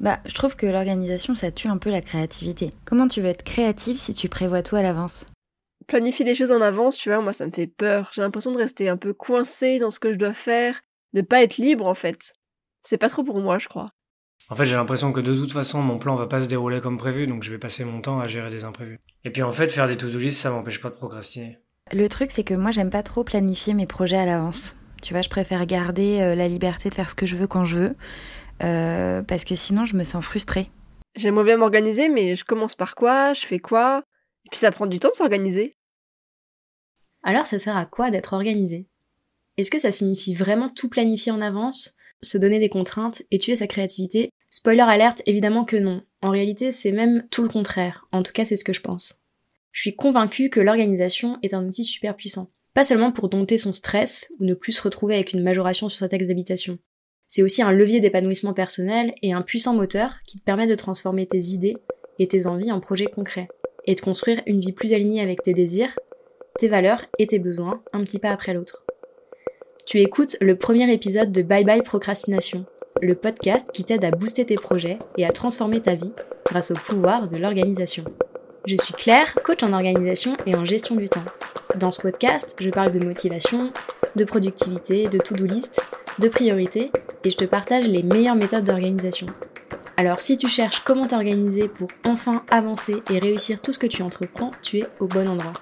Je trouve que l'organisation, ça tue un peu la créativité. Comment tu veux être créative si tu prévois tout à l'avance ? Planifier les choses en avance, tu vois, moi ça me fait peur. J'ai l'impression de rester un peu coincée dans ce que je dois faire, de pas être libre en fait. C'est pas trop pour moi, je crois. En fait, j'ai l'impression que de toute façon, mon plan va pas se dérouler comme prévu, donc je vais passer mon temps à gérer des imprévus. Et puis en fait, faire des to-do list, ça m'empêche pas de procrastiner. Le truc, c'est que moi, j'aime pas trop planifier mes projets à l'avance. Tu vois, je préfère garder la liberté de faire ce que je veux quand je veux, parce que sinon, je me sens frustrée. J'aimerais bien m'organiser, mais je commence par quoi ? Je fais quoi ? Et puis ça prend du temps de s'organiser. Alors ça sert à quoi d'être organisé ? Est-ce que ça signifie vraiment tout planifier en avance, se donner des contraintes et tuer sa créativité ? Spoiler alerte, évidemment que non. En réalité, c'est même tout le contraire. En tout cas, c'est ce que je pense. Je suis convaincue que l'organisation est un outil super puissant. Pas seulement pour dompter son stress ou ne plus se retrouver avec une majoration sur sa taxe d'habitation. C'est aussi un levier d'épanouissement personnel et un puissant moteur qui te permet de transformer tes idées et tes envies en projets concrets. Et de construire une vie plus alignée avec tes désirs, tes valeurs et tes besoins, un petit pas après l'autre. Tu écoutes le premier épisode de Bye Bye Procrastination, le podcast qui t'aide à booster tes projets et à transformer ta vie grâce au pouvoir de l'organisation. Je suis Claire, coach en organisation et en gestion du temps. Dans ce podcast, je parle de motivation, de productivité, de to-do list, de priorités, et je te partage les meilleures méthodes d'organisation. Alors si tu cherches comment t'organiser pour enfin avancer et réussir tout ce que tu entreprends, tu es au bon endroit.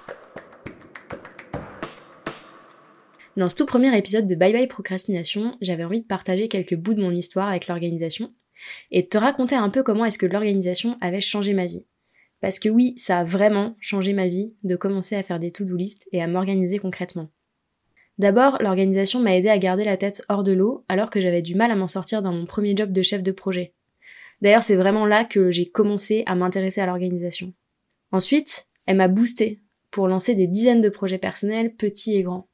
Dans ce tout premier épisode de Bye Bye Procrastination, j'avais envie de partager quelques bouts de mon histoire avec l'organisation et de te raconter un peu comment est-ce que l'organisation avait changé ma vie. Parce que oui, ça a vraiment changé ma vie de commencer à faire des to-do list et à m'organiser concrètement. D'abord, l'organisation m'a aidée à garder la tête hors de l'eau alors que j'avais du mal à m'en sortir dans mon premier job de chef de projet. D'ailleurs, c'est vraiment là que j'ai commencé à m'intéresser à l'organisation. Ensuite, elle m'a boostée pour lancer des dizaines de projets personnels, petits et grands.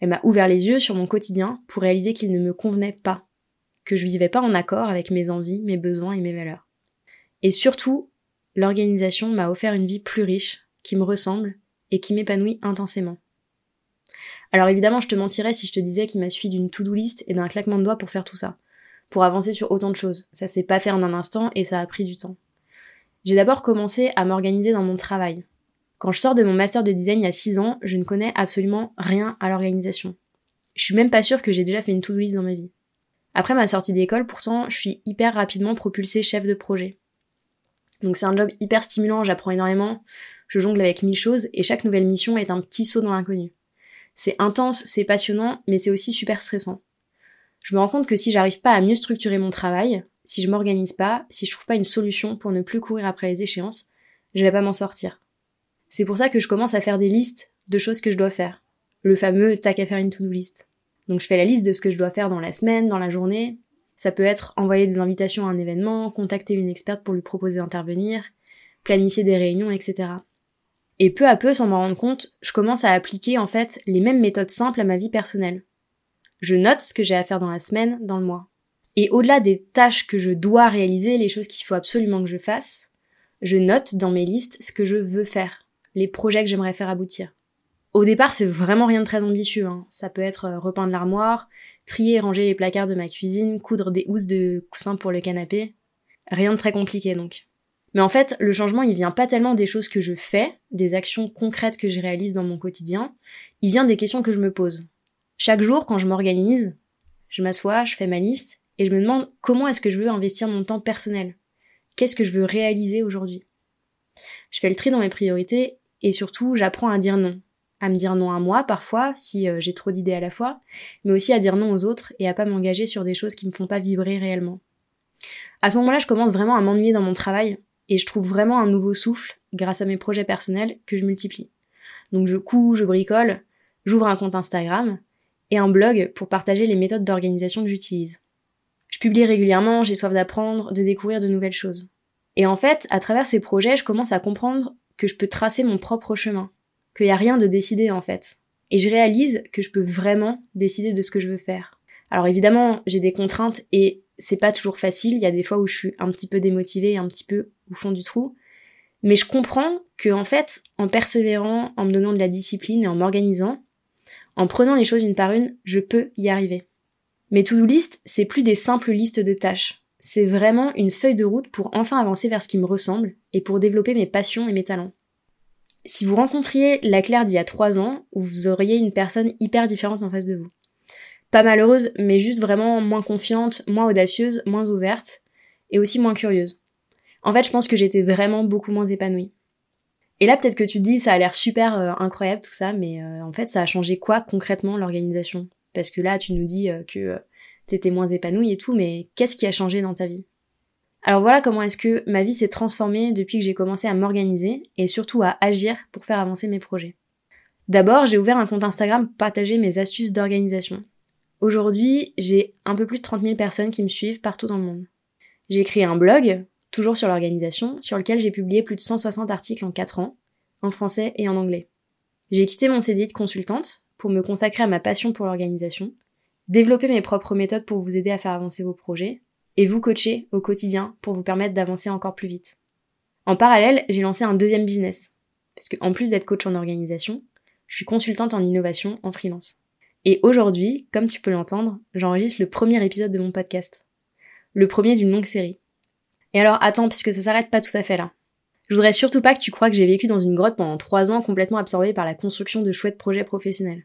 Elle m'a ouvert les yeux sur mon quotidien pour réaliser qu'il ne me convenait pas, que je vivais pas en accord avec mes envies, mes besoins et mes valeurs. Et surtout, l'organisation m'a offert une vie plus riche, qui me ressemble et qui m'épanouit intensément. Alors évidemment, je te mentirais si je te disais qu'il m'a suffi d'une to-do list et d'un claquement de doigts pour faire tout ça. Pour avancer sur autant de choses. Ça s'est pas fait en un instant et ça a pris du temps. J'ai d'abord commencé à m'organiser dans mon travail. Quand je sors de mon master de design il y a 6 ans, je ne connais absolument rien à l'organisation. Je suis même pas sûre que j'ai déjà fait une to-do list dans ma vie. Après ma sortie d'école, pourtant, je suis hyper rapidement propulsée chef de projet. Donc c'est un job hyper stimulant, j'apprends énormément, je jongle avec 1000 choses et chaque nouvelle mission est un petit saut dans l'inconnu. C'est intense, c'est passionnant, mais c'est aussi super stressant. Je me rends compte que si j'arrive pas à mieux structurer mon travail, si je m'organise pas, si je trouve pas une solution pour ne plus courir après les échéances, je vais pas m'en sortir. C'est pour ça que je commence à faire des listes de choses que je dois faire. Le fameux t'as qu'à faire une to-do list. Donc je fais la liste de ce que je dois faire dans la semaine, dans la journée. Ça peut être envoyer des invitations à un événement, contacter une experte pour lui proposer d'intervenir, planifier des réunions, etc. Et peu à peu, sans m'en rendre compte, je commence à appliquer en fait les mêmes méthodes simples à ma vie personnelle. Je note ce que j'ai à faire dans la semaine, dans le mois. Et au-delà des tâches que je dois réaliser, les choses qu'il faut absolument que je fasse, je note dans mes listes ce que je veux faire, les projets que j'aimerais faire aboutir. Au départ, c'est vraiment rien de très ambitieux, hein. Ça peut être repeindre l'armoire, trier et ranger les placards de ma cuisine, coudre des housses de coussins pour le canapé. Rien de très compliqué donc. Mais en fait, le changement, il vient pas tellement des choses que je fais, des actions concrètes que je réalise dans mon quotidien, il vient des questions que je me pose. Chaque jour, quand je m'organise, je m'assois, je fais ma liste et je me demande comment est-ce que je veux investir mon temps personnel. Qu'est-ce que je veux réaliser aujourd'hui ? Je fais le tri dans mes priorités et surtout, j'apprends à dire non. À me dire non à moi parfois, si j'ai trop d'idées à la fois, mais aussi à dire non aux autres et à pas m'engager sur des choses qui me font pas vibrer réellement. À ce moment-là, je commence vraiment à m'ennuyer dans mon travail et je trouve vraiment un nouveau souffle grâce à mes projets personnels que je multiplie. Donc je couds, je bricole, j'ouvre un compte Instagram et un blog pour partager les méthodes d'organisation que j'utilise. Je publie régulièrement, j'ai soif d'apprendre, de découvrir de nouvelles choses. Et en fait, à travers ces projets, je commence à comprendre que je peux tracer mon propre chemin, qu'il n'y a rien de décidé en fait. Et je réalise que je peux vraiment décider de ce que je veux faire. Alors évidemment, j'ai des contraintes et c'est pas toujours facile, il y a des fois où je suis un petit peu démotivée, un petit peu au fond du trou, mais je comprends que en fait, en persévérant, en me donnant de la discipline et en m'organisant, en prenant les choses une par une, je peux y arriver. Mes to-do list, c'est plus des simples listes de tâches. C'est vraiment une feuille de route pour enfin avancer vers ce qui me ressemble et pour développer mes passions et mes talents. Si vous rencontriez la Claire d'il y a 3 ans, vous auriez une personne hyper différente en face de vous. Pas malheureuse, mais juste vraiment moins confiante, moins audacieuse, moins ouverte et aussi moins curieuse. En fait, je pense que j'étais vraiment beaucoup moins épanouie. Et là, peut-être que tu te dis, ça a l'air super incroyable tout ça, mais en fait, ça a changé quoi concrètement l'organisation ? Parce que là, tu nous dis que t'étais moins épanouie et tout, mais qu'est-ce qui a changé dans ta vie ? Alors voilà comment est-ce que ma vie s'est transformée depuis que j'ai commencé à m'organiser et surtout à agir pour faire avancer mes projets. D'abord, j'ai ouvert un compte Instagram pour partager mes astuces d'organisation. Aujourd'hui, j'ai un peu plus de 30 000 personnes qui me suivent partout dans le monde. J'ai créé un blog, toujours sur l'organisation, sur lequel j'ai publié plus de 160 articles en 4 ans, en français et en anglais. J'ai quitté mon CDI de consultante pour me consacrer à ma passion pour l'organisation, développer mes propres méthodes pour vous aider à faire avancer vos projets, et vous coacher au quotidien pour vous permettre d'avancer encore plus vite. En parallèle, j'ai lancé un deuxième business, parce qu'en plus d'être coach en organisation, je suis consultante en innovation en freelance. Et aujourd'hui, comme tu peux l'entendre, j'enregistre le premier épisode de mon podcast, le premier d'une longue série. Et alors attends, parce que ça s'arrête pas tout à fait là. Je voudrais surtout pas que tu crois que j'ai vécu dans une grotte pendant 3 ans complètement absorbée par la construction de chouettes projets professionnels.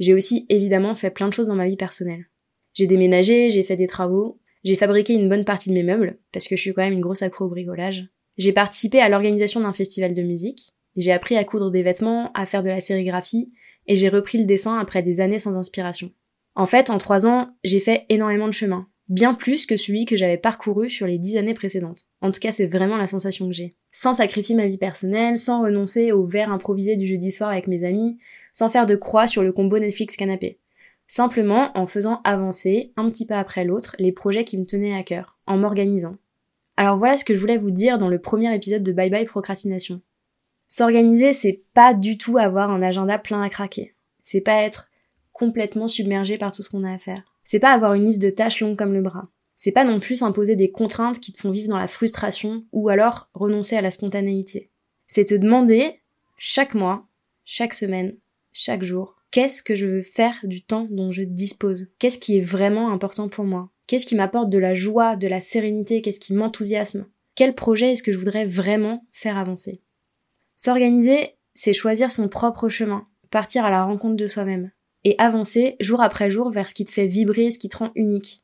J'ai aussi évidemment fait plein de choses dans ma vie personnelle. J'ai déménagé, j'ai fait des travaux, j'ai fabriqué une bonne partie de mes meubles, parce que je suis quand même une grosse accro au bricolage. J'ai participé à l'organisation d'un festival de musique, j'ai appris à coudre des vêtements, à faire de la sérigraphie, et j'ai repris le dessin après des années sans inspiration. En fait, en 3 ans, j'ai fait énormément de chemin, bien plus que celui que j'avais parcouru sur les 10 années précédentes. En tout cas, c'est vraiment la sensation que j'ai. Sans sacrifier ma vie personnelle, sans renoncer au verre improvisé du jeudi soir avec mes amis, sans faire de croix sur le combo Netflix-canapé. Simplement en faisant avancer, un petit pas après l'autre, les projets qui me tenaient à cœur, en m'organisant. Alors voilà ce que je voulais vous dire dans le premier épisode de Bye Bye Procrastination. S'organiser, c'est pas du tout avoir un agenda plein à craquer. C'est pas être complètement submergé par tout ce qu'on a à faire. C'est pas avoir une liste de tâches longue comme le bras. C'est pas non plus s'imposer des contraintes qui te font vivre dans la frustration ou alors renoncer à la spontanéité. C'est te demander, chaque mois, chaque semaine, chaque jour, qu'est-ce que je veux faire du temps dont je dispose ? Qu'est-ce qui est vraiment important pour moi ? Qu'est-ce qui m'apporte de la joie, de la sérénité ? Qu'est-ce qui m'enthousiasme ? Quel projet est-ce que je voudrais vraiment faire avancer ? S'organiser, c'est choisir son propre chemin, partir à la rencontre de soi-même, et avancer jour après jour vers ce qui te fait vibrer, ce qui te rend unique,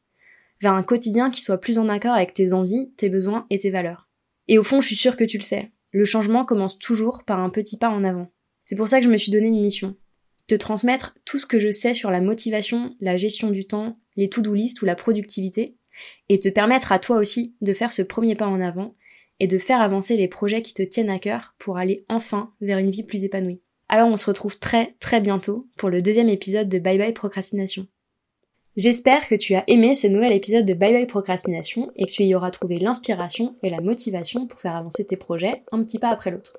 vers un quotidien qui soit plus en accord avec tes envies, tes besoins et tes valeurs. Et au fond, je suis sûre que tu le sais, le changement commence toujours par un petit pas en avant. C'est pour ça que je me suis donné une mission. Te transmettre tout ce que je sais sur la motivation, la gestion du temps, les to-do list ou la productivité, et te permettre à toi aussi de faire ce premier pas en avant et de faire avancer les projets qui te tiennent à cœur pour aller enfin vers une vie plus épanouie. Alors on se retrouve très très bientôt pour le deuxième épisode de Bye Bye Procrastination. J'espère que tu as aimé ce nouvel épisode de Bye Bye Procrastination et que tu y auras trouvé l'inspiration et la motivation pour faire avancer tes projets un petit pas après l'autre.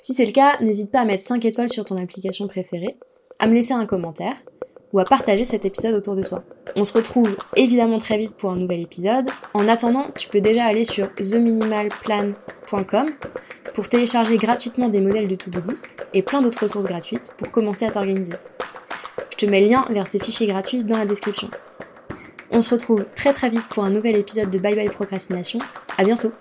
Si c'est le cas, n'hésite pas à mettre 5 étoiles sur ton application préférée, à me laisser un commentaire ou à partager cet épisode autour de toi. On se retrouve évidemment très vite pour un nouvel épisode. En attendant, tu peux déjà aller sur theminimalplan.com pour télécharger gratuitement des modèles de to-do list et plein d'autres ressources gratuites pour commencer à t'organiser. Je te mets le lien vers ces fichiers gratuits dans la description. On se retrouve très très vite pour un nouvel épisode de Bye Bye Procrastination. À bientôt.